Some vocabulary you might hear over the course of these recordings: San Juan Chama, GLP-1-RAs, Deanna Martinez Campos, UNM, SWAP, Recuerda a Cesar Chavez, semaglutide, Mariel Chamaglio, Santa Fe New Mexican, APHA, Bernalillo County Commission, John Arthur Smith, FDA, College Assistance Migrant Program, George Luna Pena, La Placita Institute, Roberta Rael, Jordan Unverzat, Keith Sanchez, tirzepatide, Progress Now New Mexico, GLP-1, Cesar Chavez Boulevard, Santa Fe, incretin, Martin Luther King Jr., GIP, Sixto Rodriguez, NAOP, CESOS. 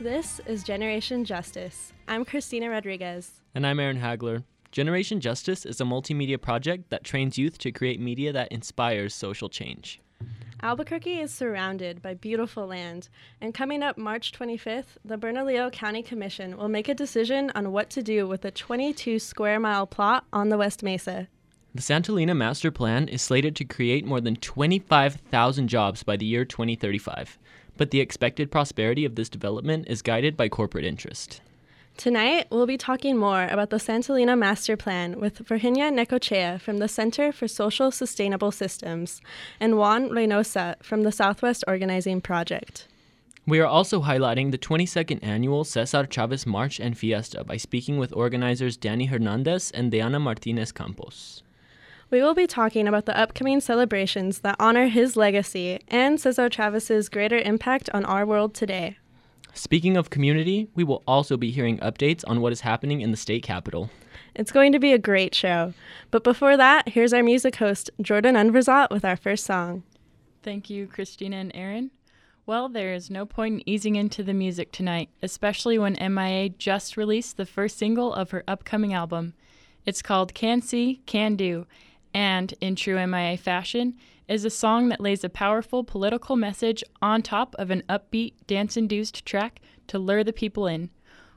This is Generation Justice. I'm Christina Rodriguez. And I'm Erin Hagler. Generation Justice is a multimedia project that trains youth to create media that inspires social change. Albuquerque is surrounded by beautiful land, and coming up March 25th, the Bernalillo County Commission will make a decision on what to do with a 22-square-mile plot on the West Mesa. The Santolina Master Plan is slated to create more than 25,000 jobs by the year 2035, but the expected prosperity of this development is guided by corporate interest. Tonight, we'll be talking more about the Santolina Master Plan with Virginia Necochea from the Center for Social Sustainable Systems and Juan Reynosa from the Southwest Organizing Project. We are also highlighting the 22nd annual Cesar Chavez March and Fiesta by speaking with organizers Danny Hernandez and Deanna Martinez Campos. We will be talking about the upcoming celebrations that honor his legacy and Cesar Chavez's greater impact on our world today. Speaking of community, we will also be hearing updates on what is happening in the state capitol. It's going to be a great show. But before that, here's our music host, Jordan Unverzat, with our first song. Thank you, Christina and Erin. Well, there is no point in easing into the music tonight, especially when MIA just released the first single of her upcoming album. It's called Can See, Can Do, and, in true MIA fashion, is a song that lays a powerful political message on top of an upbeat, dance-induced track to lure the people in.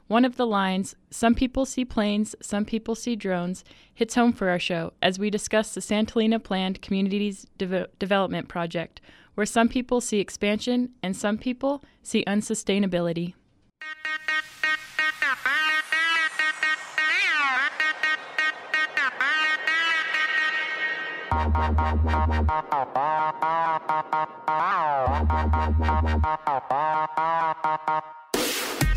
One of the lines, "Some people see planes, some people see drones," hits home for our show as we discuss the Santolina Planned Communities Development Project, where some people see expansion and some people see unsustainability.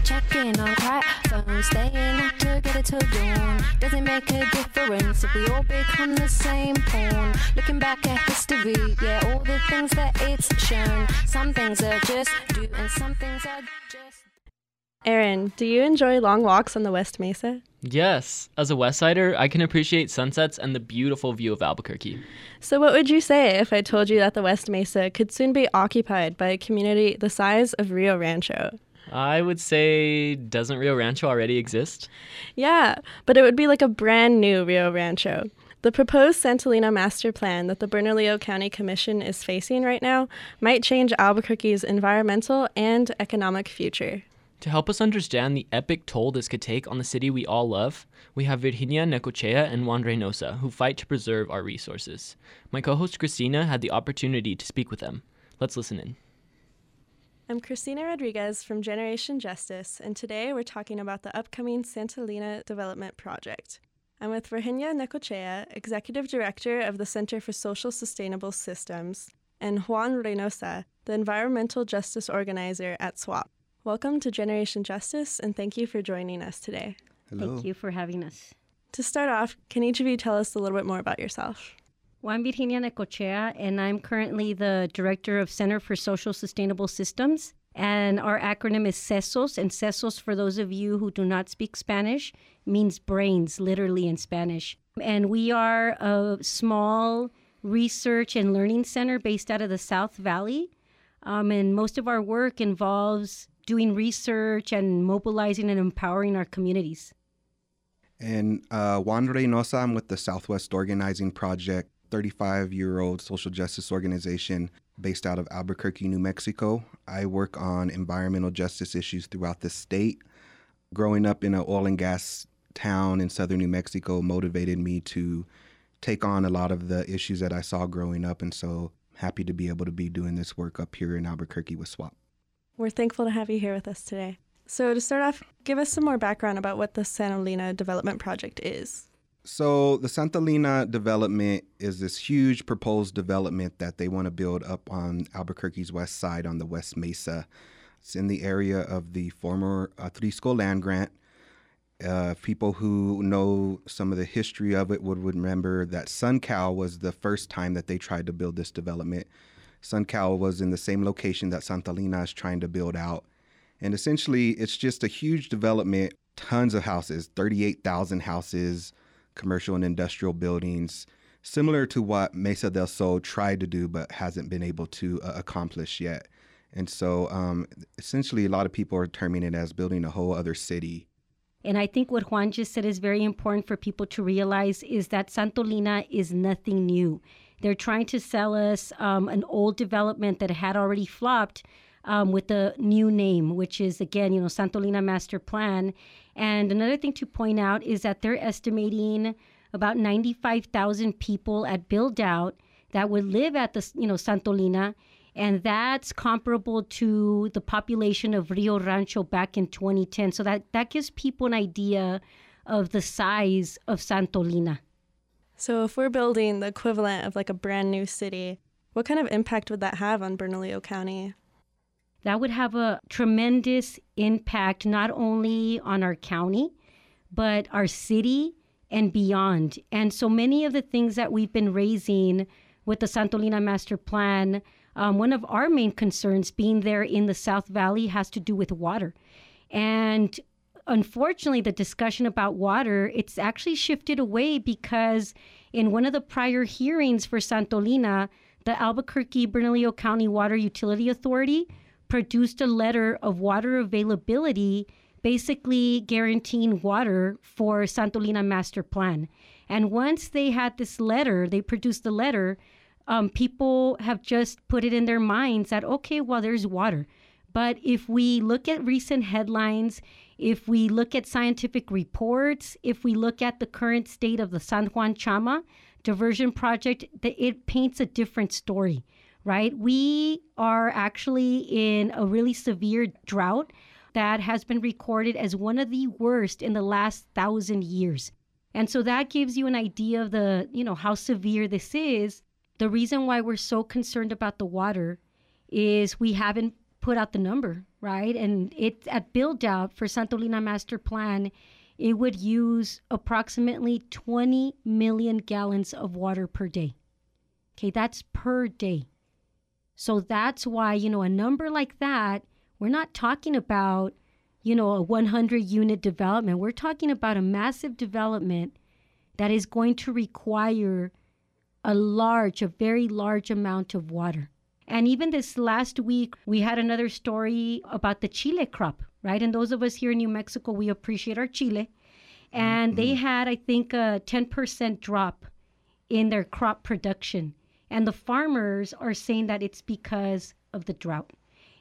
Checking on crack, phone staying active, get it till dawn. Doesn't make a difference if we all become the same pawn. Looking back at history, yeah, all the things that it's shown. Some things are just do and some things are just... Erin, do you enjoy long walks on the West Mesa? Yes. As a West Sider, I can appreciate sunsets and the beautiful view of Albuquerque. So what would you say if I told you that the West Mesa could soon be occupied by a community the size of Rio Rancho? I would say, doesn't Rio Rancho already exist? Yeah, but it would be like a brand new Rio Rancho. The proposed Santolina Master Plan that the Bernalillo County Commission is facing right now might change Albuquerque's environmental and economic future. To help us understand the epic toll this could take on the city we all love, we have Virginia Necochea and Juan Reynosa, who fight to preserve our resources. My co-host Christina had the opportunity to speak with them. Let's listen in. I'm Christina Rodriguez from Generation Justice, and today we're talking about the upcoming Santolina Development Project. I'm with Virginia Necochea, Executive Director of the Center for Social Sustainable Systems, and Juan Reynosa, the Environmental Justice Organizer at SWAP. Welcome to Generation Justice, and thank you for joining us today. Hello. Thank you for having us. To start off, can each of you tell us a little bit more about yourself? Well, I'm Virginia Necochea, and I'm currently the Director of Center for Social Sustainable Systems, and our acronym is CESOS, and CESOS, for those of you who do not speak Spanish, means brains, literally in Spanish. And we are a small research and learning center based out of the South Valley, and most of our work involves doing research and mobilizing and empowering our communities. And Juan Reynosa, I'm with the Southwest Organizing Project, 35-year-old social justice organization based out of Albuquerque, New Mexico. I work on environmental justice issues throughout the state. Growing up in an oil and gas town in southern New Mexico motivated me to take on a lot of the issues that I saw growing up, and so happy to be able to be doing this work up here in Albuquerque with SWAP. We're thankful to have you here with us today. So to start off, give us some more background about what the Santolina Development Project is. So the Santolina Development is this huge proposed development that they want to build up on Albuquerque's west side on the West Mesa. It's in the area of the former Atrisco Land Grant. People who know some of the history of it would remember that SunCal was the first time that they tried to build this development. SunCal was in the same location that Santolina is trying to build out. And essentially, it's just a huge development, tons of houses, 38,000 houses, commercial and industrial buildings, similar to what Mesa del Sol tried to do but hasn't been able to accomplish yet. And so essentially a lot of people are terming it as building a whole other city. And I think what Juan just said is very important for people to realize is that Santolina is nothing new. They're trying to sell us an old development that had already flopped with a new name, which is, again, you know, Santolina Master Plan. And another thing to point out is that they're estimating about 95,000 people at build out that would live at the, you know, Santolina. And that's comparable to the population of Rio Rancho back in 2010. So that gives people an idea of the size of Santolina. So if we're building the equivalent of like a brand new city, what kind of impact would that have on Bernalillo County? That would have a tremendous impact, not only on our county, but our city and beyond. And so many of the things that we've been raising with the Santolina Master Plan, one of our main concerns being there in the South Valley has to do with water. And unfortunately, the discussion about water, it's actually shifted away because in one of the prior hearings for Santolina, the Albuquerque Bernalillo County Water Utility Authority produced a letter of water availability, basically guaranteeing water for Santolina Master Plan. And once they had this letter, they produced the letter, people have just put it in their minds that, okay, well, there's water. But if we look at recent headlines, if we look at scientific reports, if we look at the current state of the San Juan Chama diversion project, it paints a different story, right? We are actually in a really severe drought that has been recorded as one of the worst in the last 1,000 years. And so that gives you an idea of the, you know, how severe this is. The reason why we're so concerned about the water is we haven't put out the number, right? And it's at build out for Santolina Master Plan, it would use approximately 20 million gallons of water per day. Okay, that's per day. So that's why, you know, a number like that, we're not talking about, you know, a 100-unit development. We're talking about a massive development that is going to require a very large amount of water. And even this last week, we had another story about the chile crop, right? And those of us here in New Mexico, we appreciate our chile. And They had, I think, a 10% drop in their crop production. And the farmers are saying that it's because of the drought.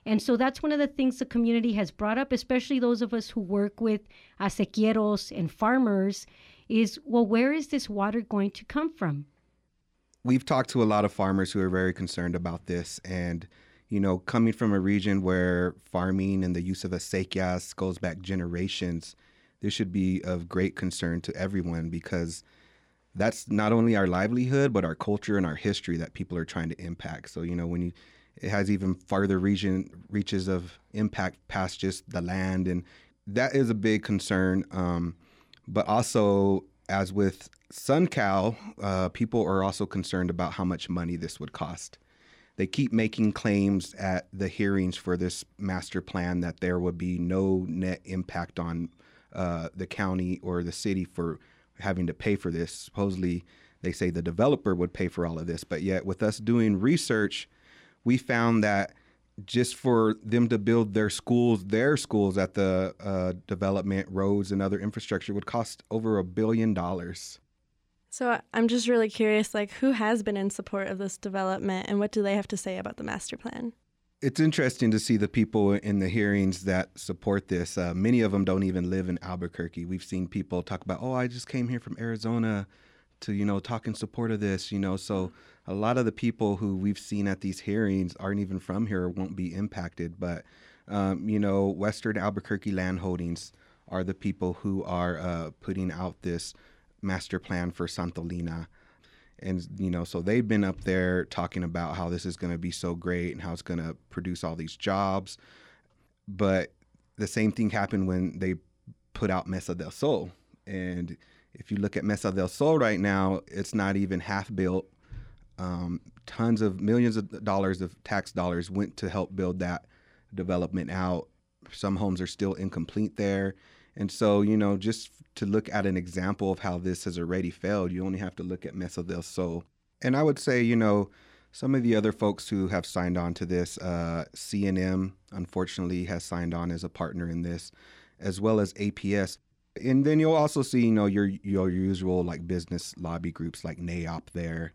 And so that's one of the things the community has brought up, especially those of us who work with acequieros and farmers, is, well, where is this water going to come from? We've talked to a lot of farmers who are very concerned about this. And, you know, coming from a region where farming and the use of acequias goes back generations, this should be of great concern to everyone because that's not only our livelihood, but our culture and our history that people are trying to impact. So, you know, it has even farther reaches of impact past just the land. And that is a big concern. But also, as with SunCal, people are also concerned about how much money this would cost. They keep making claims at the hearings for this master plan that there would be no net impact on the county or the city for having to pay for this. Supposedly, they say the developer would pay for all of this. But yet, with us doing research, we found that just for them to build their schools at the development, roads, and other infrastructure would cost over $1 billion. So I'm just really curious, like, who has been in support of this development and what do they have to say about the master plan? It's interesting to see the people in the hearings that support this. Many of them don't even live in Albuquerque. We've seen people talk about, oh, I just came here from Arizona to, you know, talk in support of this, you know. So a lot of the people who we've seen at these hearings aren't even from here or won't be impacted. But, you know, Western Albuquerque Land Holdings are the people who are putting out this master plan for Santolina. And, you know, so they've been up there talking about how this is going to be so great and how it's going to produce all these jobs. But the same thing happened when they put out Mesa del Sol. And if you look at Mesa del Sol right now, it's not even half built. Tons of millions of dollars of tax dollars went to help build that development out. Some homes are still incomplete there. And so, you know, just to look at an example of how this has already failed, you only have to look at Mesa del Sol. And I would say, you know, Some of the other folks who have signed on to this, CNM, unfortunately, has signed on as a partner in this, as well as APS. And then you'll also see, you know, your usual like business lobby groups like NAOP there.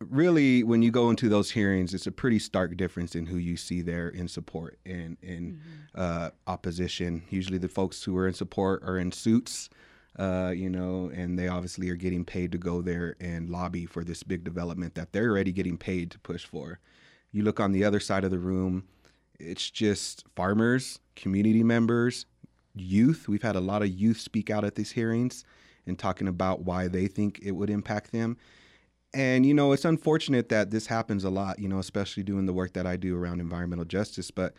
Really, when you go into those hearings, it's a pretty stark difference in who you see there in support and in opposition. Usually the folks who are in support are in suits, you know, and they obviously are getting paid to go there and lobby for this big development that they're already getting paid to push for. You look on the other side of the room, it's just farmers, community members, youth. We've had a lot of youth speak out at these hearings and talking about why they think it would impact them. And, you know, it's unfortunate that this happens a lot, you know, especially doing the work that I do around environmental justice. But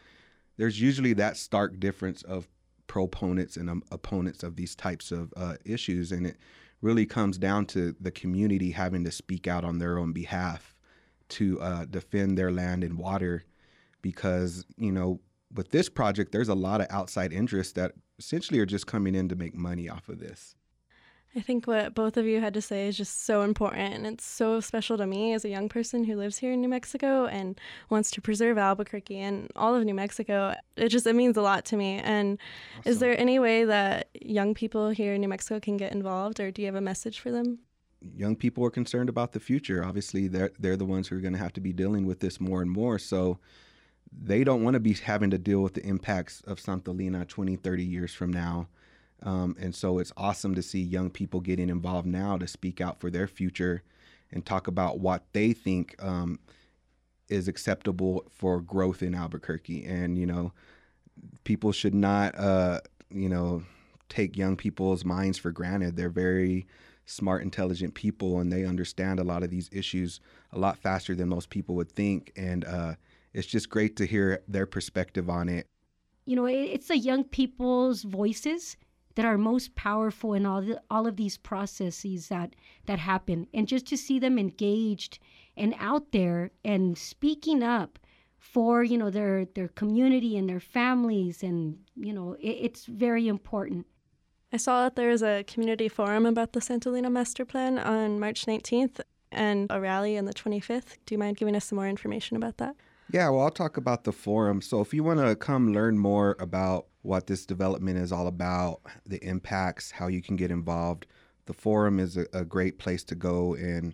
there's usually that stark difference of proponents and opponents of these types of issues. And it really comes down to the community having to speak out on their own behalf to defend their land and water. Because, you know, with this project, there's a lot of outside interests that essentially are just coming in to make money off of this. I think what both of you had to say is just so important, and it's so special to me as a young person who lives here in New Mexico and wants to preserve Albuquerque and all of New Mexico. It means a lot to me. And awesome. Is there any way that young people here in New Mexico can get involved, or do you have a message for them? Young people are concerned about the future. Obviously, they're the ones who are going to have to be dealing with this more and more. So they don't want to be having to deal with the impacts of Santolina 20, 30 years from now. And so it's awesome to see young people getting involved now to speak out for their future and talk about what they think is acceptable for growth in Albuquerque. And, you know, people should not, you know, take young people's minds for granted. They're very smart, intelligent people, and they understand a lot of these issues a lot faster than most people would think. And it's just great to hear their perspective on it. You know, it's the young people's voices that are most powerful in all of these processes that happen. And just to see them engaged and out there and speaking up for, you know, their community and their families, and, you know, it's very important. I saw that there was a community forum about the Santolina Master Plan on March 19th and a rally on the 25th. Do you mind giving us some more information about that? Yeah, well, I'll talk about the forum. So if you want to come learn more about what this development is all about, the impacts, how you can get involved, the forum is a great place to go and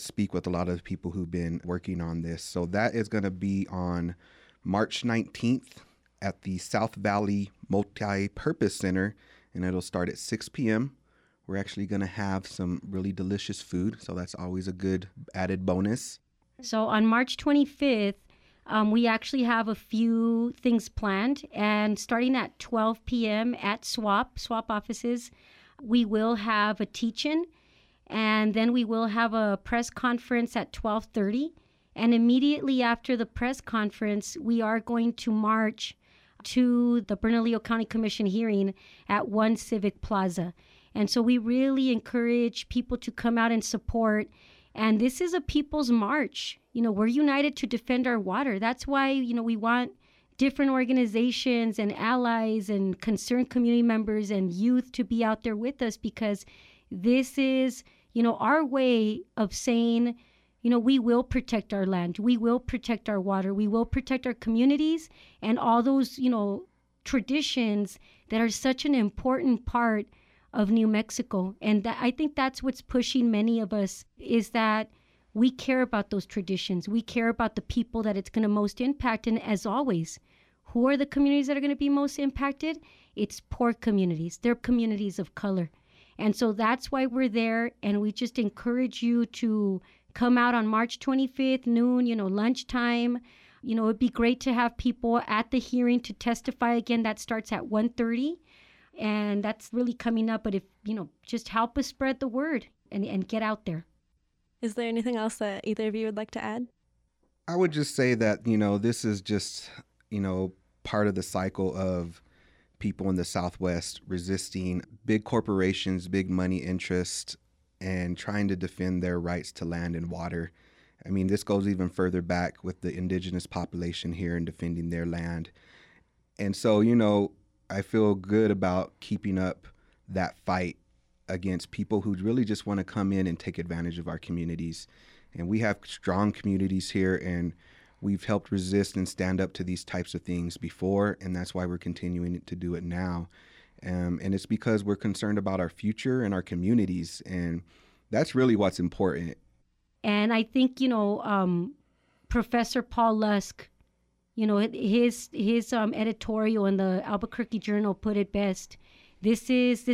speak with a lot of people who've been working on this. So that is going to be on March 19th at the South Valley Multi-Purpose Center, and it'll start at 6 p.m. We're actually going to have some really delicious food, so that's always a good added bonus. So on March 25th, we actually have a few things planned, and starting at 12 p.m. at SWAP offices, we will have a teach-in, and then we will have a press conference at 12:30. And immediately after the press conference, we are going to march to the Bernalillo County Commission hearing at One Civic Plaza. And so we really encourage people to come out and support. And this is a people's march. You know, we're united to defend our water. That's why, you know, we want different organizations and allies and concerned community members and youth to be out there with us, because this is, you know, our way of saying, you know, we will protect our land. We will protect our water. We will protect our communities and all those, you know, traditions that are such an important part of New Mexico. And I think that's what's pushing many of us, is that we care about those traditions. We care about the people that it's going to most impact. And as always, who are the communities that are going to be most impacted? It's poor communities. They're communities of color. And so that's why we're there. And we just encourage you to come out on March 25th, noon, you know, lunchtime. You know, it'd be great to have people at the hearing to testify again. That starts at 1:30. And that's really coming up. But if, you know, just help us spread the word and get out there. Is there anything else that either of you would like to add? I would just say that, you know, this is just, you know, part of the cycle of people in the Southwest resisting big corporations, big money interests, and trying to defend their rights to land and water. I mean, this goes even further back with the indigenous population here and defending their land. And so, you know, I feel good about keeping up that fight against people who really just want to come in and take advantage of our communities And we have strong communities here, and we've helped resist and stand up to these types of things before, and that's why we're continuing to do it now. And it's because we're concerned about our future and our communities, and that's really what's important. And I think, you know, Professor Paul Lusk, you know, his editorial in the Albuquerque Journal put it best. This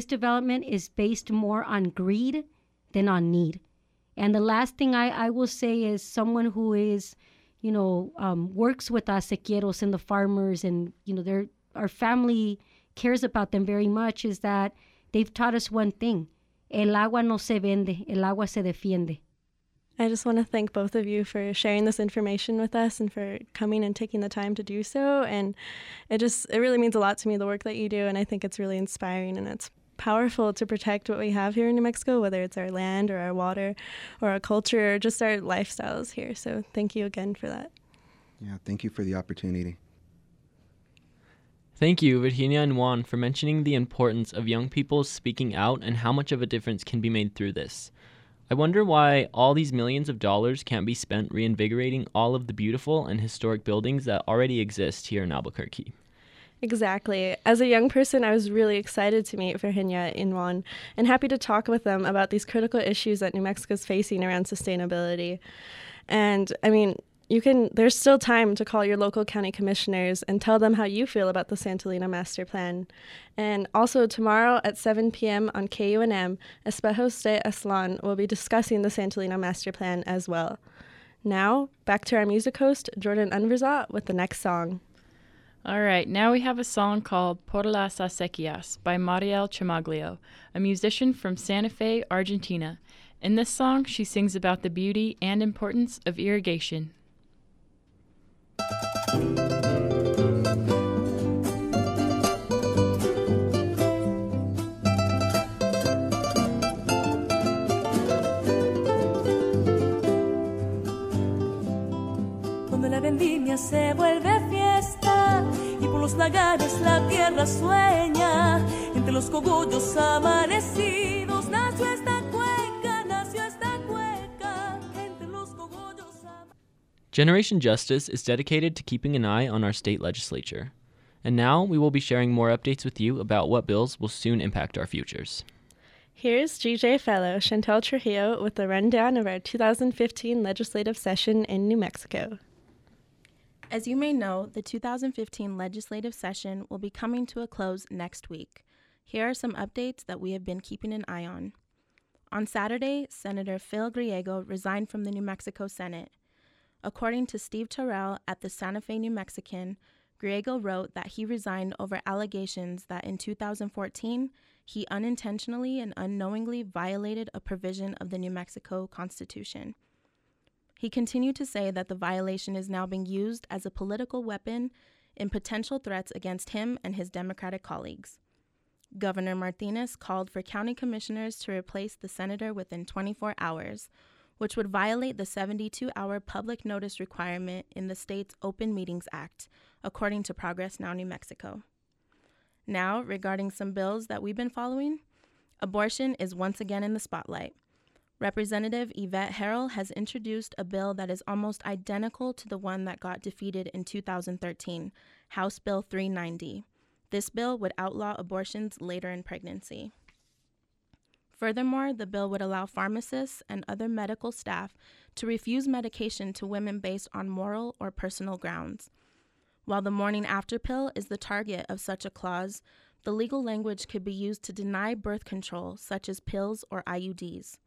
development is based more on greed than on need. And the last thing I will say is, someone who is, you know, works with us, sequeros and the farmers, and, you know, our family cares about them very much, is that they've taught us one thing: el agua no se vende, el agua se defiende. I just want to thank both of you for sharing this information with us and for coming and taking the time to do so. And it really means a lot to me, the work that you do. And I think it's really inspiring, and it's powerful to protect what we have here in New Mexico, whether it's our land or our water or our culture or just our lifestyles here. So thank you again for that. Yeah, thank you for the opportunity. Thank you, Virginia and Juan, for mentioning the importance of young people speaking out and how much of a difference can be made through this. I wonder why all these millions of dollars can't be spent reinvigorating all of the beautiful and historic buildings that already exist here in Albuquerque. Exactly. As a young person, I was really excited to meet Virginia and Juan, and happy to talk with them about these critical issues that New Mexico is facing around sustainability. And I mean, there's still time to call your local county commissioners and tell them how you feel about the Santolina Master Plan. And also tomorrow at 7 p.m. on KUNM, Espejos de Aslan will be discussing the Santolina Master Plan as well. Now, back to our music host, Jordan Unverzat, with the next song. All right, now we have a song called Por las Acequias by Mariel Chamaglio, a musician from Santa Fe, Argentina. In this song, she sings about the beauty and importance of irrigation. Cuando la vendimia se vuelve fiesta y por los lagares la tierra sueña, entre los cogollos amanecidos nació esta cueca, nació esta cueca, entre los cogollos. Generation Justice is dedicated to keeping an eye on our state legislature. And now we will be sharing more updates with you about what bills will soon impact our futures. Here's GJ Fellow Chantal Trujillo with a rundown of our 2015 legislative session in New Mexico. As you may know, the 2015 legislative session will be coming to a close next week. Here are some updates that we have been keeping an eye on. On Saturday, Senator Phil Griego resigned from the New Mexico Senate. According to Steve Terrell at the Santa Fe New Mexican, Griego wrote that he resigned over allegations that in 2014, he unintentionally and unknowingly violated a provision of the New Mexico Constitution. He continued to say that the violation is now being used as a political weapon in potential threats against him and his Democratic colleagues. Governor Martinez called for county commissioners to replace the senator within 24 hours, which would violate the 72-hour public notice requirement in the state's Open Meetings Act, according to Progress Now New Mexico. Now, regarding some bills that we've been following, abortion is once again in the spotlight. Representative Yvette Harrell has introduced a bill that is almost identical to the one that got defeated in 2013, House Bill 390. This bill would outlaw abortions later in pregnancy. Furthermore, the bill would allow pharmacists and other medical staff to refuse medication to women based on moral or personal grounds. While the morning after pill is the target of such a clause, the legal language could be used to deny birth control, such as pills or IUDs.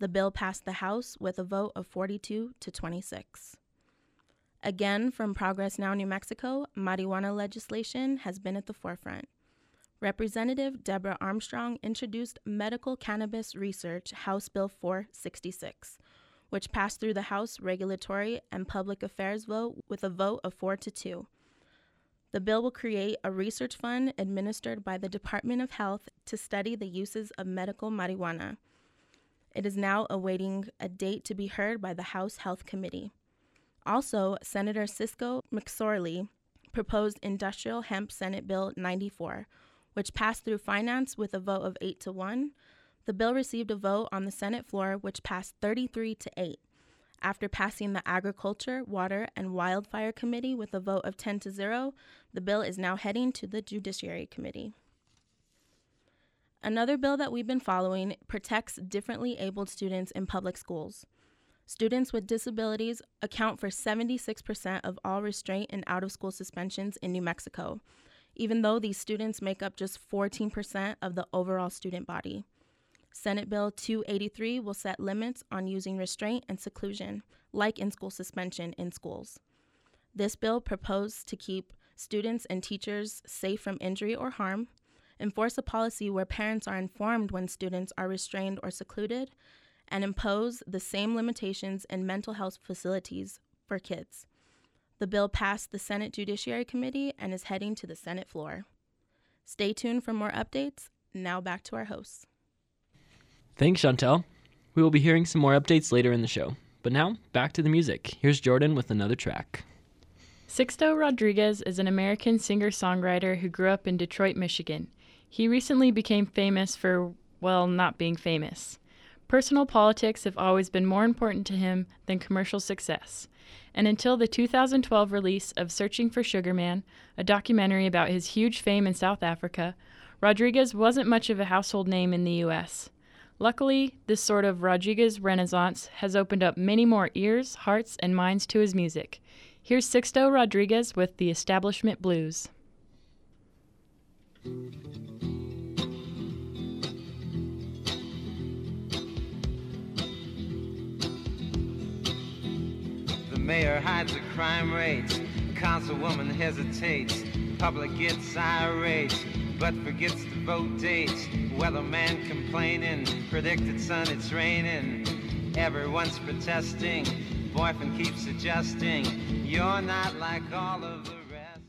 The bill passed the House with a vote of 42-26. Again, from Progress Now New Mexico, marijuana legislation has been at the forefront. Representative Deborah Armstrong introduced Medical Cannabis Research House Bill 466, which passed through the House Regulatory and Public Affairs vote with a vote of 4-2. The bill will create a research fund administered by the Department of Health to study the uses of medical marijuana. It is now awaiting a date to be heard by the House Health Committee. Also, Senator Cisco McSorley proposed Industrial Hemp Senate Bill 94, which passed through Finance with a vote of 8-1. The bill received a vote on the Senate floor, which passed 33-8. After passing the Agriculture, Water, and Wildfire Committee with a vote of 10-0, the bill is now heading to the Judiciary Committee. Another bill that we've been following protects differently abled students in public schools. Students with disabilities account for 76% of all restraint and out-of-school suspensions in New Mexico, even though these students make up just 14% of the overall student body. Senate Bill 283 will set limits on using restraint and seclusion, like in-school suspension, in schools. This bill proposes to keep students and teachers safe from injury or harm, enforce a policy where parents are informed when students are restrained or secluded, and impose the same limitations in mental health facilities for kids. The bill passed the Senate Judiciary Committee and is heading to the Senate floor. Stay tuned for more updates. Now back to our hosts. Thanks, Chantal. We will be hearing some more updates later in the show. But now, back to the music. Here's Jordan with another track. Sixto Rodriguez is an American singer-songwriter who grew up in Detroit, Michigan. He recently became famous for, well, not being famous. Personal politics have always been more important to him than commercial success. And until the 2012 release of Searching for Sugar Man, a documentary about his huge fame in South Africa, Rodriguez wasn't much of a household name in the U.S. Luckily, this sort of Rodriguez renaissance has opened up many more ears, hearts, and minds to his music. Here's Sixto Rodriguez with The Establishment Blues. The mayor hides the crime rates, councilwoman hesitates, public gets irate, but forgets to vote dates. Weatherman complaining, predicted sun, it's raining. Everyone's protesting, boyfriend keeps suggesting, you're not like all of the rest.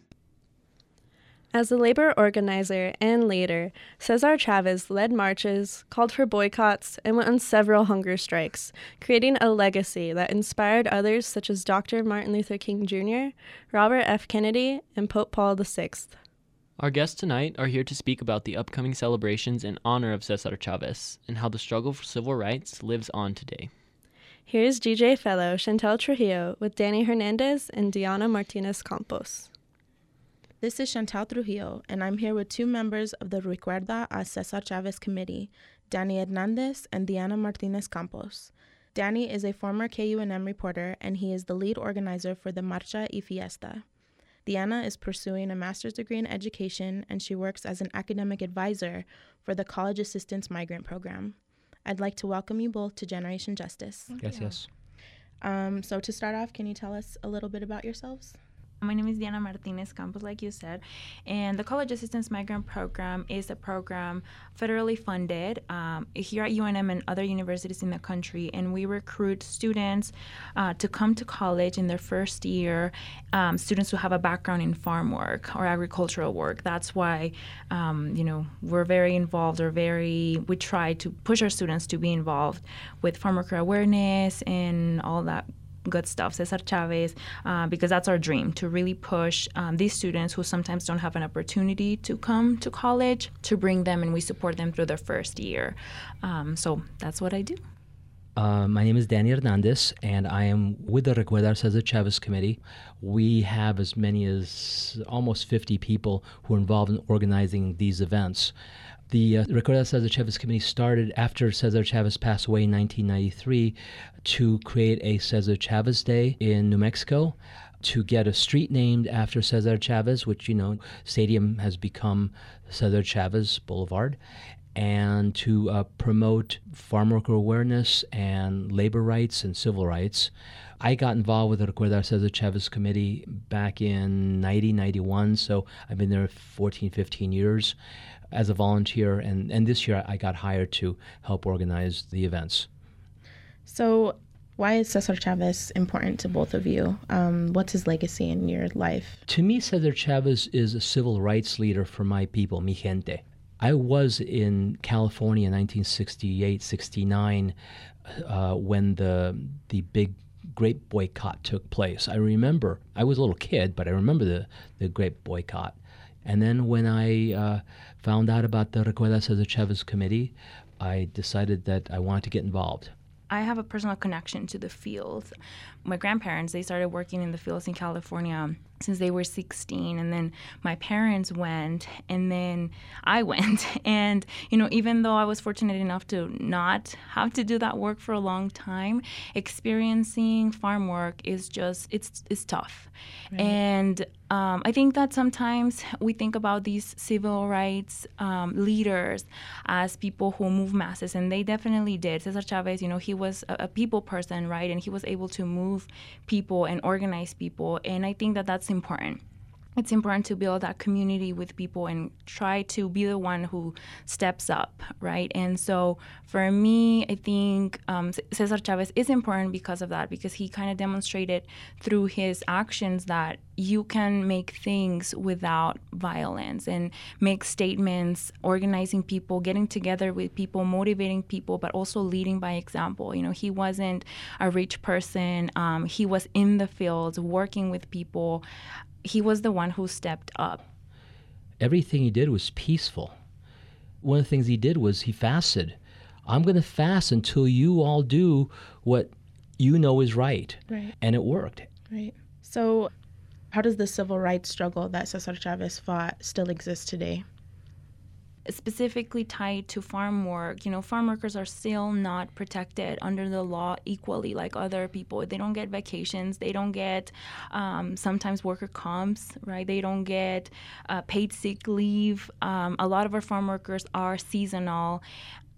As a labor organizer and leader, Cesar Chavez led marches, called for boycotts, and went on several hunger strikes, creating a legacy that inspired others such as Dr. Martin Luther King Jr., Robert F. Kennedy, and Pope Paul VI. Our guests tonight are here to speak about the upcoming celebrations in honor of Cesar Chavez and how the struggle for civil rights lives on today. Here's DJ fellow Chantal Trujillo with Danny Hernandez and Deanna Martinez Campos. This is Chantal Trujillo, and I'm here with two members of the Recuerda a Cesar Chavez Committee, Danny Hernandez and Deanna Martinez Campos. Danny is a former KUNM reporter, and he is the lead organizer for the Marcha y Fiesta. Deanna is pursuing a master's degree in education, and she works as an academic advisor for the College Assistance Migrant Program. I'd like to welcome you both to Generation Justice. Gracias. So to start off, can you tell us a little bit about yourselves? My name is Deanna Martinez Campos, like you said, and the College Assistance Migrant Program is a program federally funded here at UNM and other universities in the country, and we recruit students to come to college in their first year, students who have a background in farm work or agricultural work. That's why, we're very involved or we try to push our students to be involved with farm worker awareness and all that good stuff, Cesar Chavez, because that's our dream, to really push these students who sometimes don't have an opportunity to come to college, to bring them, and we support them through their first year. So that's what I do. My name is Danny Hernandez, and I am with the Recuerda Cesar Chavez Committee. We have as many as almost 50 people who are involved in organizing these events. The Recuerda Cesar Chavez Committee started after Cesar Chavez passed away in 1993 to create a Cesar Chavez Day in New Mexico, to get a street named after Cesar Chavez, which, stadium has become Cesar Chavez Boulevard, and to promote farm worker awareness and labor rights and civil rights. I got involved with the Recuerda Cesar Chavez Committee back in 1991, so I've been there 14, 15 years as a volunteer, and this year I got hired to help organize the events. So why is Cesar Chavez important to both of you? What's his legacy in your life? To me, Cesar Chavez is a civil rights leader for my people, mi gente. I was in California in 1968, 69, when the great boycott took place. I remember, I was a little kid, but I remember the great boycott. And then when I found out about the Recuerda Cesar Chavez Committee, I decided that I wanted to get involved. I have a personal connection to the field. My grandparents, they started working in the fields in California since they were 16, and then my parents went, and then I went. And, you know, even though I was fortunate enough to not have to do that work for a long time, experiencing farm work is just, it's tough. Right. And I think that sometimes we think about these civil rights leaders as people who move masses, and they definitely did. Cesar Chavez, you know, he was a people person, right? And he was able to move people and organize people. And I think that that's important. It's important to build that community with people and try to be the one who steps up, right? And so for me, I think Cesar Chavez is important because of that, because he kind of demonstrated through his actions that you can make things without violence and make statements, organizing people, getting together with people, motivating people, but also leading by example. You know, he wasn't a rich person. He was in the fields working with people. He was the one who stepped up. Everything he did was peaceful. One of the things he did was he fasted. I'm going to fast until you all do what you know is right. Right. And it worked. Right. So how does the civil rights struggle that Cesar Chavez fought still exist today? Specifically tied to farm work, you know, farm workers are still not protected under the law equally like other people. They don't get vacations. They don't get sometimes worker comps, right? They don't get paid sick leave. A lot of our farm workers are seasonal,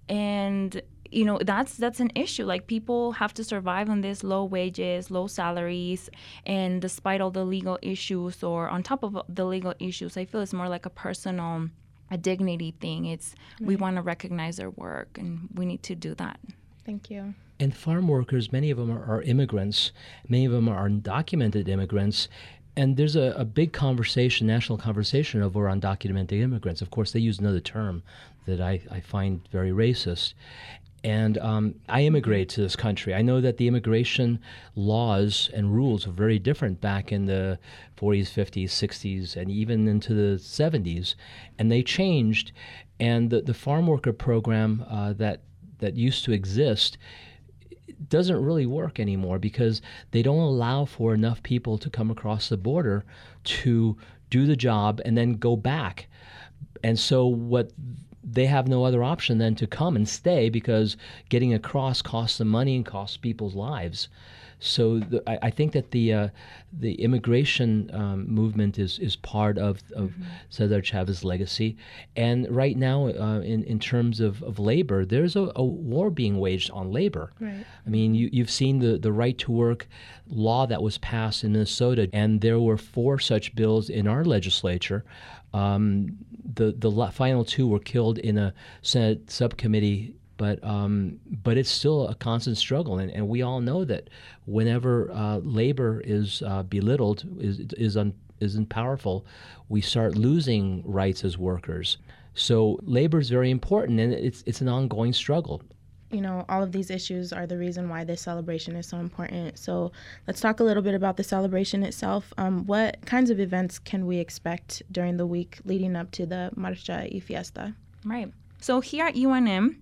and you know, that's an issue. Like, people have to survive on this low wages, low salaries, and despite all the legal issues, or on top of the legal issues, I feel it's more like a dignity thing. It's right. We want to recognize their work, and we need to do that. Thank you. And farm workers, many of them are immigrants. Many of them are undocumented immigrants. And there's a big conversation, national conversation, over undocumented immigrants. Of course, they use another term that I find very racist. And I immigrated to this country. I know that the immigration laws and rules were very different back in the 40s, 50s, 60s, and even into the 70s. And they changed. And the farm worker program that used to exist doesn't really work anymore, because they don't allow for enough people to come across the border to do the job and then go back. And so what... they have no other option than to come and stay, because getting across costs them money and costs people's lives. So I think that the immigration movement is part of mm-hmm. Cesar Chavez's legacy. And right now, in terms of labor, there's a war being waged on labor. Right. I mean, you've seen the right to work law that was passed in Minnesota, and there were 4 such bills in our legislature. The final 2 were killed in a Senate subcommittee, but it's still a constant struggle, and we all know that whenever labor is belittled, isn't powerful, we start losing rights as workers. So labor is very important, and it's an ongoing struggle. You know, all of these issues are the reason why this celebration is so important. So let's talk a little bit about the celebration itself. What kinds of events can we expect during the week leading up to the Marcha y Fiesta? Right. So here at UNM,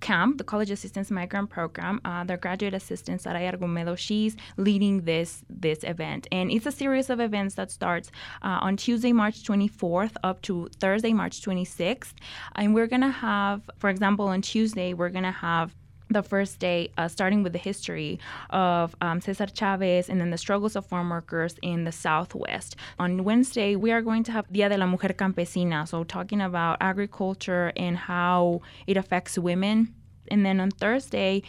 CAMP, the College Assistance Migrant Program, their graduate assistant, Saray Argumedo, she's leading this event. And it's a series of events that starts on Tuesday, March 24th up to Thursday, March 26th. And we're going to have, for example, on Tuesday, we're going to have the first day, starting with the history of Cesar Chavez and then the struggles of farm workers in the Southwest. On Wednesday, we are going to have Dia de la Mujer Campesina, so talking about agriculture and how it affects women. And then on Thursday,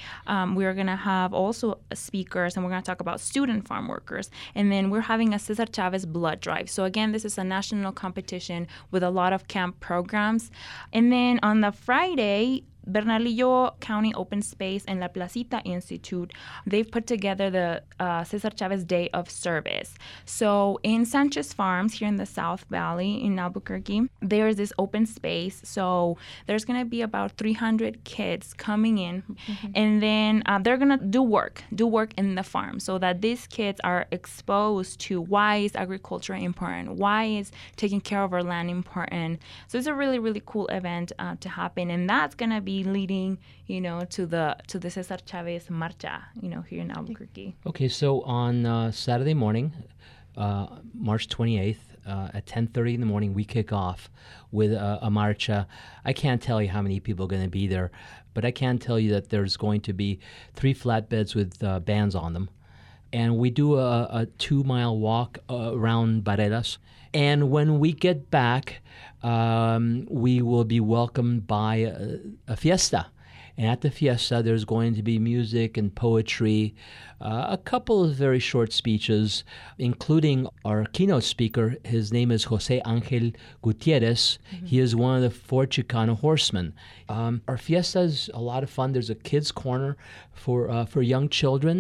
we are going to have also speakers, and we're going to talk about student farm workers. And then we're having a Cesar Chavez blood drive. So again, this is a national competition with a lot of camp programs. And then on the Friday, Bernalillo County Open Space and La Placita Institute, they've put together the Cesar Chavez Day of Service. So in Sanchez Farms here in the South Valley in Albuquerque, there is this open space. So there's going to be about 300 kids coming in, mm-hmm. and then they're going to do work in the farm, so that these kids are exposed to why is agriculture important, why is taking care of our land important. So it's a really, really cool event to happen, and that's going to be be leading, to the Cesar Chavez Marcha, here in Albuquerque. Okay, so on Saturday morning, March 28th, at 10:30 in the morning, we kick off with a marcha. I can't tell you how many people are going to be there, but I can tell you that there's going to be 3 flatbeds with bands on them. And we do a 2-mile walk around Barreras. And when we get back, we will be welcomed by a fiesta. And at the fiesta, there's going to be music and poetry, a couple of very short speeches, including our keynote speaker. His name is Jose Angel Gutierrez. Mm-hmm. He is one of the 4 Chicano horsemen. Our fiesta is a lot of fun. There's a kids' corner for young children.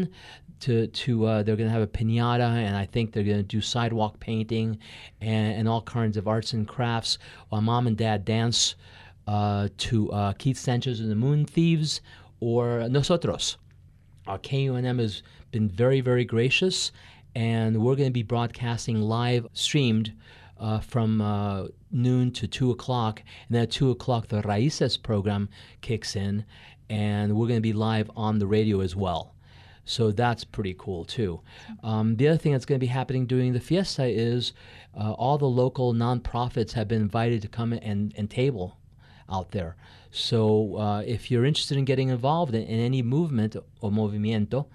They're going to have a piñata, and I think they're going to do sidewalk painting and all kinds of arts and crafts. While mom and dad dance to Keith Sanchez and the Moon Thieves or Nosotros. Our KUNM has been very, very gracious, and we're going to be broadcasting live streamed from noon to 2 o'clock. And then at 2 o'clock, the Raíces program kicks in, and we're going to be live on the radio as well. So that's pretty cool, too. The other thing that's going to be happening during the fiesta is all the local nonprofits have been invited to come and table out there. So if you're interested in getting involved in any movement or movimiento,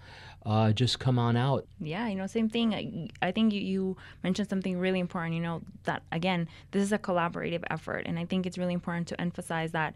just come on out. Yeah, same thing. I think you mentioned something really important, that, again, this is a collaborative effort. And I think it's really important to emphasize that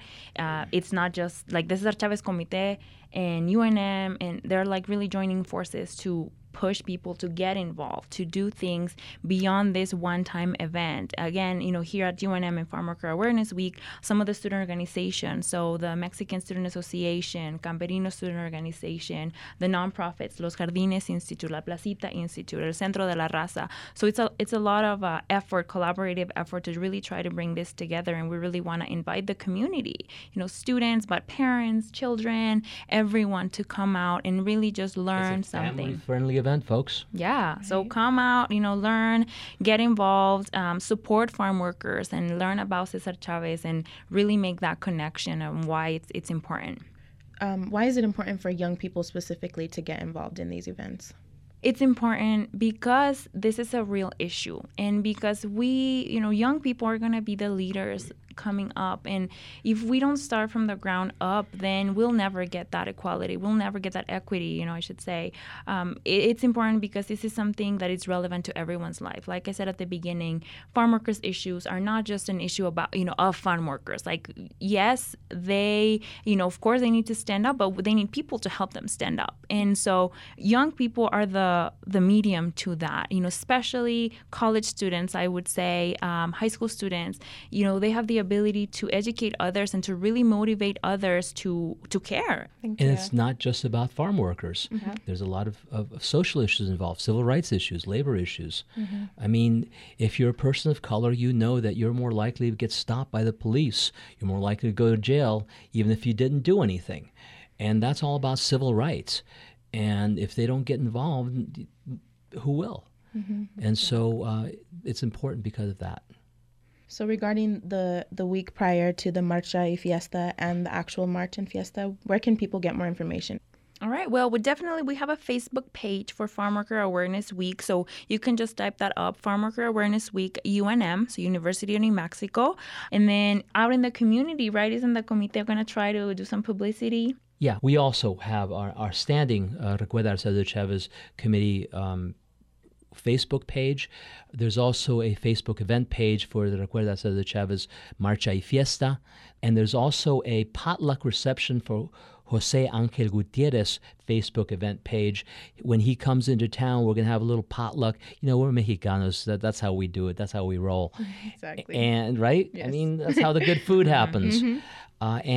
it's not just, like, this is our Chavez Comité and UNM, and they're, really joining forces to push people to get involved, to do things beyond this one-time event. Again, here at UNM and Farm Worker Awareness Week, some of the student organizations, so the Mexican Student Association, Camperino Student Organization, the nonprofits, Los Jardines Institute, La Placita Institute, El Centro de la Raza. So it's a lot of effort, collaborative effort to really try to bring this together, and we really want to invite the community, students, but parents, children, everyone to come out and really just learn something. Family-friendly event, folks. Yeah, right. So come out, learn, get involved, support farm workers, and learn about Cesar Chavez, and really make that connection and why it's important. Why is it important for young people specifically to get involved in these events? It's important because this is a real issue, and because we, young people are going to be the leaders coming up, and if we don't start from the ground up, then we'll never get that equality, we'll never get that equity, I should say. It's important because this is something that is relevant to everyone's life. Like I said at the beginning, farm workers' issues are not just an issue about of farm workers. Yes, they of course they need to stand up, but they need people to help them stand up, and so young people are the medium to that, especially college students, I would say, high school students, they have the ability to educate others and to really motivate others to care. And it's not just about farm workers. Mm-hmm. There's a lot of social issues involved, civil rights issues, labor issues. Mm-hmm. I mean, if you're a person of color, you know that you're more likely to get stopped by the police. You're more likely to go to jail, even if you didn't do anything. And that's all about civil rights. And if they don't get involved, who will? Mm-hmm. And so it's important because of that. So regarding the week prior to the Marcha y Fiesta and the actual March and Fiesta, where can people get more information? All right. Well, we have a Facebook page for Farm Worker Awareness Week. So you can just type that up, Farm Worker Awareness Week, UNM, so University of New Mexico. And then out in the community, right, isn't the comité going to try to do some publicity? Yeah, we also have our standing Recuerda Cesar Chavez Committee Facebook page. There's also a Facebook event page for the Recuerda Cesar Chavez Marcha y Fiesta. And there's also a potluck reception for Jose Angel Gutierrez Facebook event page. When he comes into town, we're going to have a little potluck. We're Mexicanos. That's how we do it. That's how we roll. Exactly. And, right? Yes. That's how the good food happens. Mm-hmm.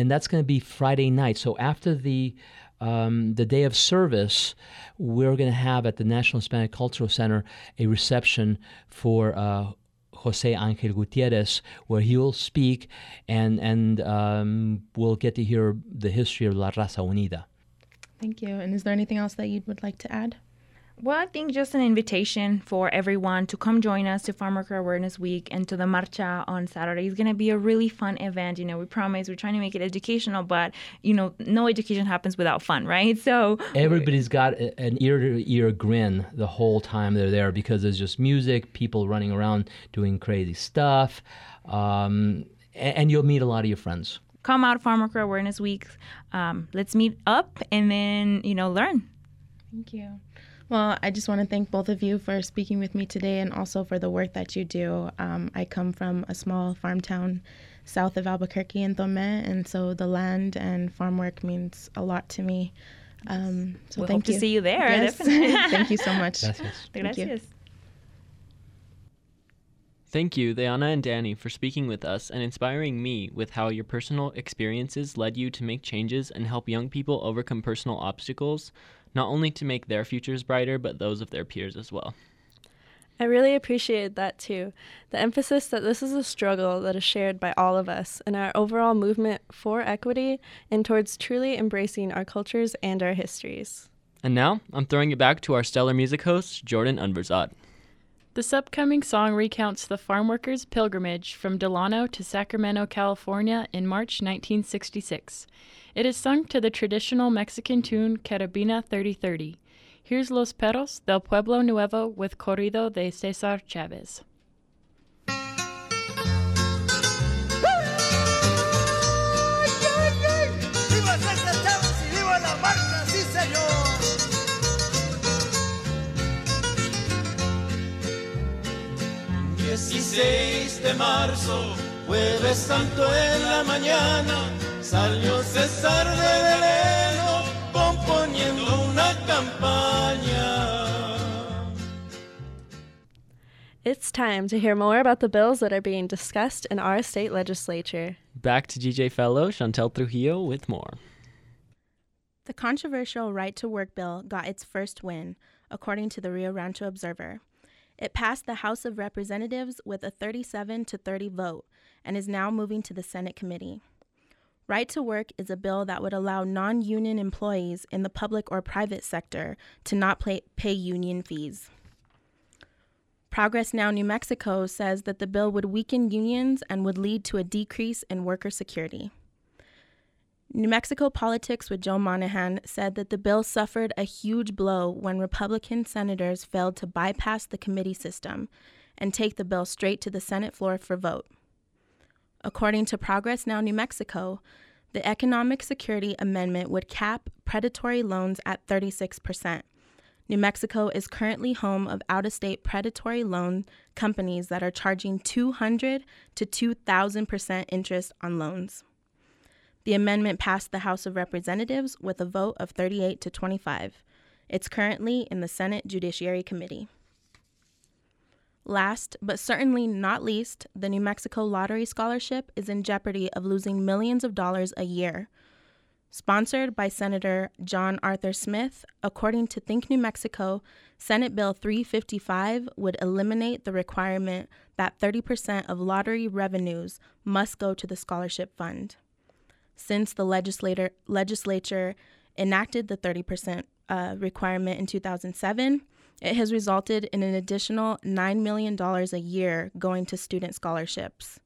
And that's going to be Friday night. So after the day of service, we're going to have at the National Hispanic Cultural Center a reception for Jose Angel Gutierrez, where he'll speak, and we'll get to hear the history of La Raza Unida. Thank you. And is there anything else that you would like to add? Well, I think just an invitation for everyone to come join us to Farm Worker Awareness Week and to the Marcha on Saturday. It's going to be a really fun event. You know, we promise we're trying to make it educational, but, you know, no education happens without fun, right? So everybody's got an ear-to-ear grin the whole time they're there because there's just music, people running around doing crazy stuff, and you'll meet a lot of your friends. Come out, Farm Worker Awareness Week. Let's meet up and then, you know, learn. Thank you. Well, I just want to thank both of you for speaking with me today and also for the work that you do. I come from a small farm town south of Albuquerque in Tomé, and so the land and farm work means a lot to me. So we'll thank hope you. To see you there. Yes. Definitely. Thank you so much. Gracias. Gracias. Thank you, Deanna and Danny, for speaking with us and inspiring me with how your personal experiences led you to make changes and help young people overcome personal obstacles, not only to make their futures brighter, but those of their peers as well. I really appreciated that too. The emphasis that this is a struggle that is shared by all of us in our overall movement for equity and towards truly embracing our cultures and our histories. And now, I'm throwing it back to our stellar music host, Jordan Unverzat. This upcoming song recounts the farm workers' pilgrimage from Delano to Sacramento, California in March 1966. It is sung to the traditional Mexican tune Carabina 3030. Here's Los Perros del Pueblo Nuevo with Corrido de Cesar Chavez. De marzo, jueves santo en la mañana, salió César de Deleno componiendo una campaña. It's time to hear more about the bills that are being discussed in our state legislature. Back to DJ Fellow Chantal Trujillo with more. The controversial right-to-work bill got its first win, according to the Rio Rancho Observer. It passed the House of Representatives with a 37-30 vote and is now moving to the Senate committee. Right to Work is a bill that would allow non-union employees in the public or private sector to not pay union fees. Progress Now New Mexico says that the bill would weaken unions and would lead to a decrease in worker security. New Mexico Politics with Joe Monahan said that the bill suffered a huge blow when Republican senators failed to bypass the committee system and take the bill straight to the Senate floor for vote. According to Progress Now New Mexico, the Economic Security Amendment would cap predatory loans at 36%. New Mexico is currently home of out-of-state predatory loan companies that are charging 200 to 2,000% interest on loans. The amendment passed the House of Representatives with a vote of 38-25. It's currently in the Senate Judiciary Committee. Last, but certainly not least, the New Mexico Lottery Scholarship is in jeopardy of losing millions of dollars a year. Sponsored by Senator John Arthur Smith, according to Think New Mexico, Senate Bill 355 would eliminate the requirement that 30% of lottery revenues must go to the scholarship fund. Since the legislature enacted the 30% requirement in 2007, it has resulted in an additional $9 million a year going to student scholarships.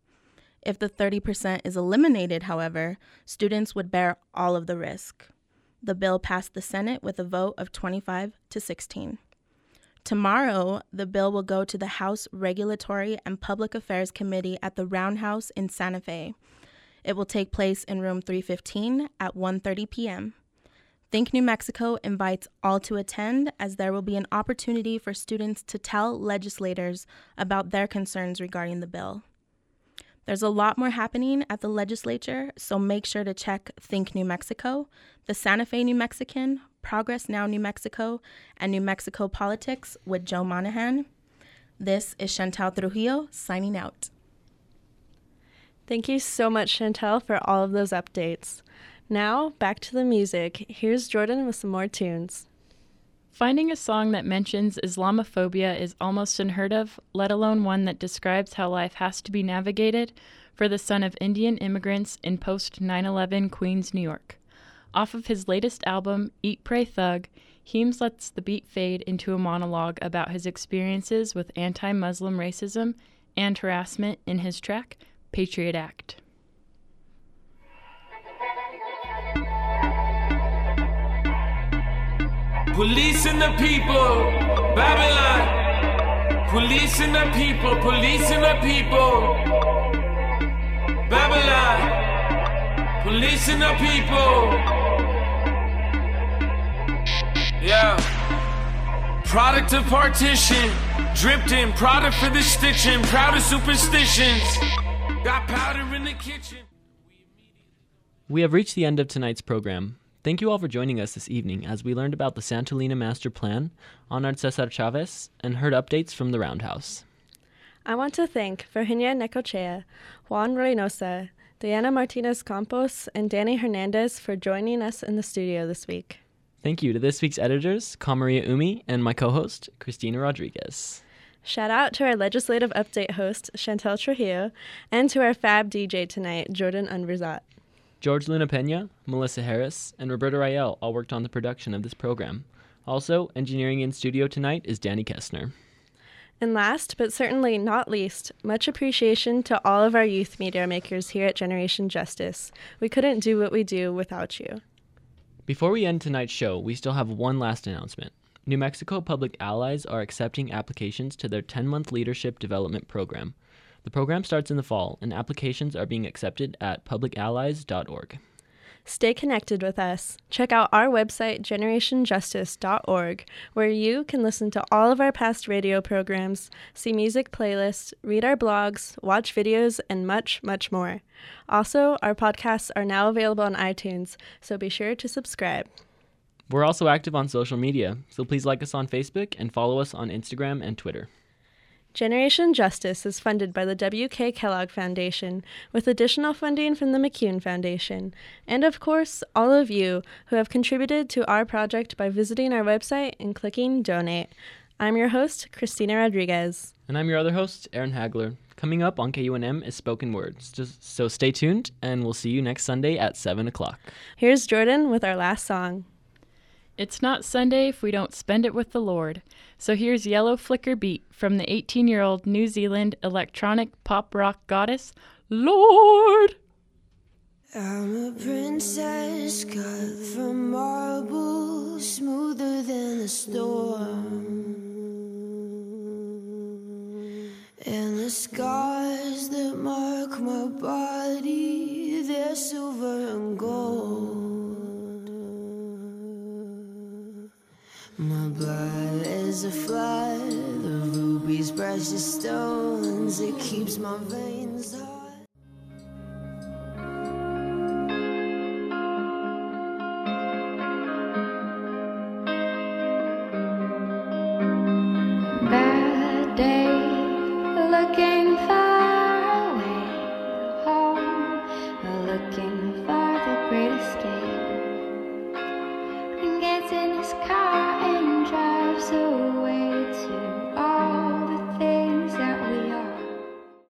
If the 30% is eliminated, however, students would bear all of the risk. The bill passed the Senate with a vote of 25-16. Tomorrow, the bill will go to the House Regulatory and Public Affairs Committee at the Roundhouse in Santa Fe. It will take place in room 315 at 1:30 p.m. Think New Mexico invites all to attend, as there will be an opportunity for students to tell legislators about their concerns regarding the bill. There's a lot more happening at the legislature, so make sure to check Think New Mexico, the Santa Fe New Mexican, Progress Now New Mexico, and New Mexico Politics with Joe Monahan. This is Chantal Trujillo signing out. Thank you so much, Chantal, for all of those updates. Now, back to the music. Here's Jordan with some more tunes. Finding a song that mentions Islamophobia is almost unheard of, let alone one that describes how life has to be navigated for the son of Indian immigrants in post-9/11 Queens, New York. Off of his latest album, Eat, Pray, Thug, Heems lets the beat fade into a monologue about his experiences with anti-Muslim racism and harassment in his track, Patriot Act. Policing the people, Babylon. Policing the people, policing the people, Babylon. Policing the people. Yeah. Product of partition, dripped in, product for the stitching, proud of superstitions. Got powder in the kitchen. We have reached the end of tonight's program. Thank you all for joining us this evening as we learned about the Santolina Master Plan, honored Cesar Chavez, and heard updates from the Roundhouse. I want to thank Virginia Necochea, Juan Reynosa, Deanna Martinez Campos, and Danny Hernandez for joining us in the studio this week. Thank you to this week's editors, Kamaria Umi, and my co-host, Christina Rodriguez. Shout out to our legislative update host, Chantal Trujillo, and to our fab DJ tonight, Jordan Unverzat. George Luna Pena, Melissa Harris, and Roberta Rael all worked on the production of this program. Also, engineering in studio tonight is Danny Kessner. And last, but certainly not least, much appreciation to all of our youth media makers here at Generation Justice. We couldn't do what we do without you. Before we end tonight's show, we still have one last announcement. New Mexico Public Allies are accepting applications to their 10-month Leadership Development Program. The program starts in the fall, and applications are being accepted at publicallies.org. Stay connected with us. Check out our website, generationjustice.org, where you can listen to all of our past radio programs, see music playlists, read our blogs, watch videos, and much, much more. Also, our podcasts are now available on iTunes, so be sure to subscribe. We're also active on social media, so please like us on Facebook and follow us on Instagram and Twitter. Generation Justice is funded by the W.K. Kellogg Foundation, with additional funding from the McCune Foundation, and of course, all of you who have contributed to our project by visiting our website and clicking Donate. I'm your host, Christina Rodriguez. And I'm your other host, Erin Hagler. Coming up on KUNM is Spoken Words, so stay tuned, and we'll see you next Sunday at 7 o'clock. Here's Jordan with our last song. It's not Sunday if we don't spend it with the Lord. So here's Yellow Flicker Beat from the 18-year-old New Zealand electronic pop rock goddess, Lord. I'm a princess cut from marble, smoother than a storm. And the scars that mark my body, they're silver and gold. My blood is a flood, the ruby's precious stones, it keeps my veins hot. Bad day, looking far away, home, looking for the great escape, and gets in his car.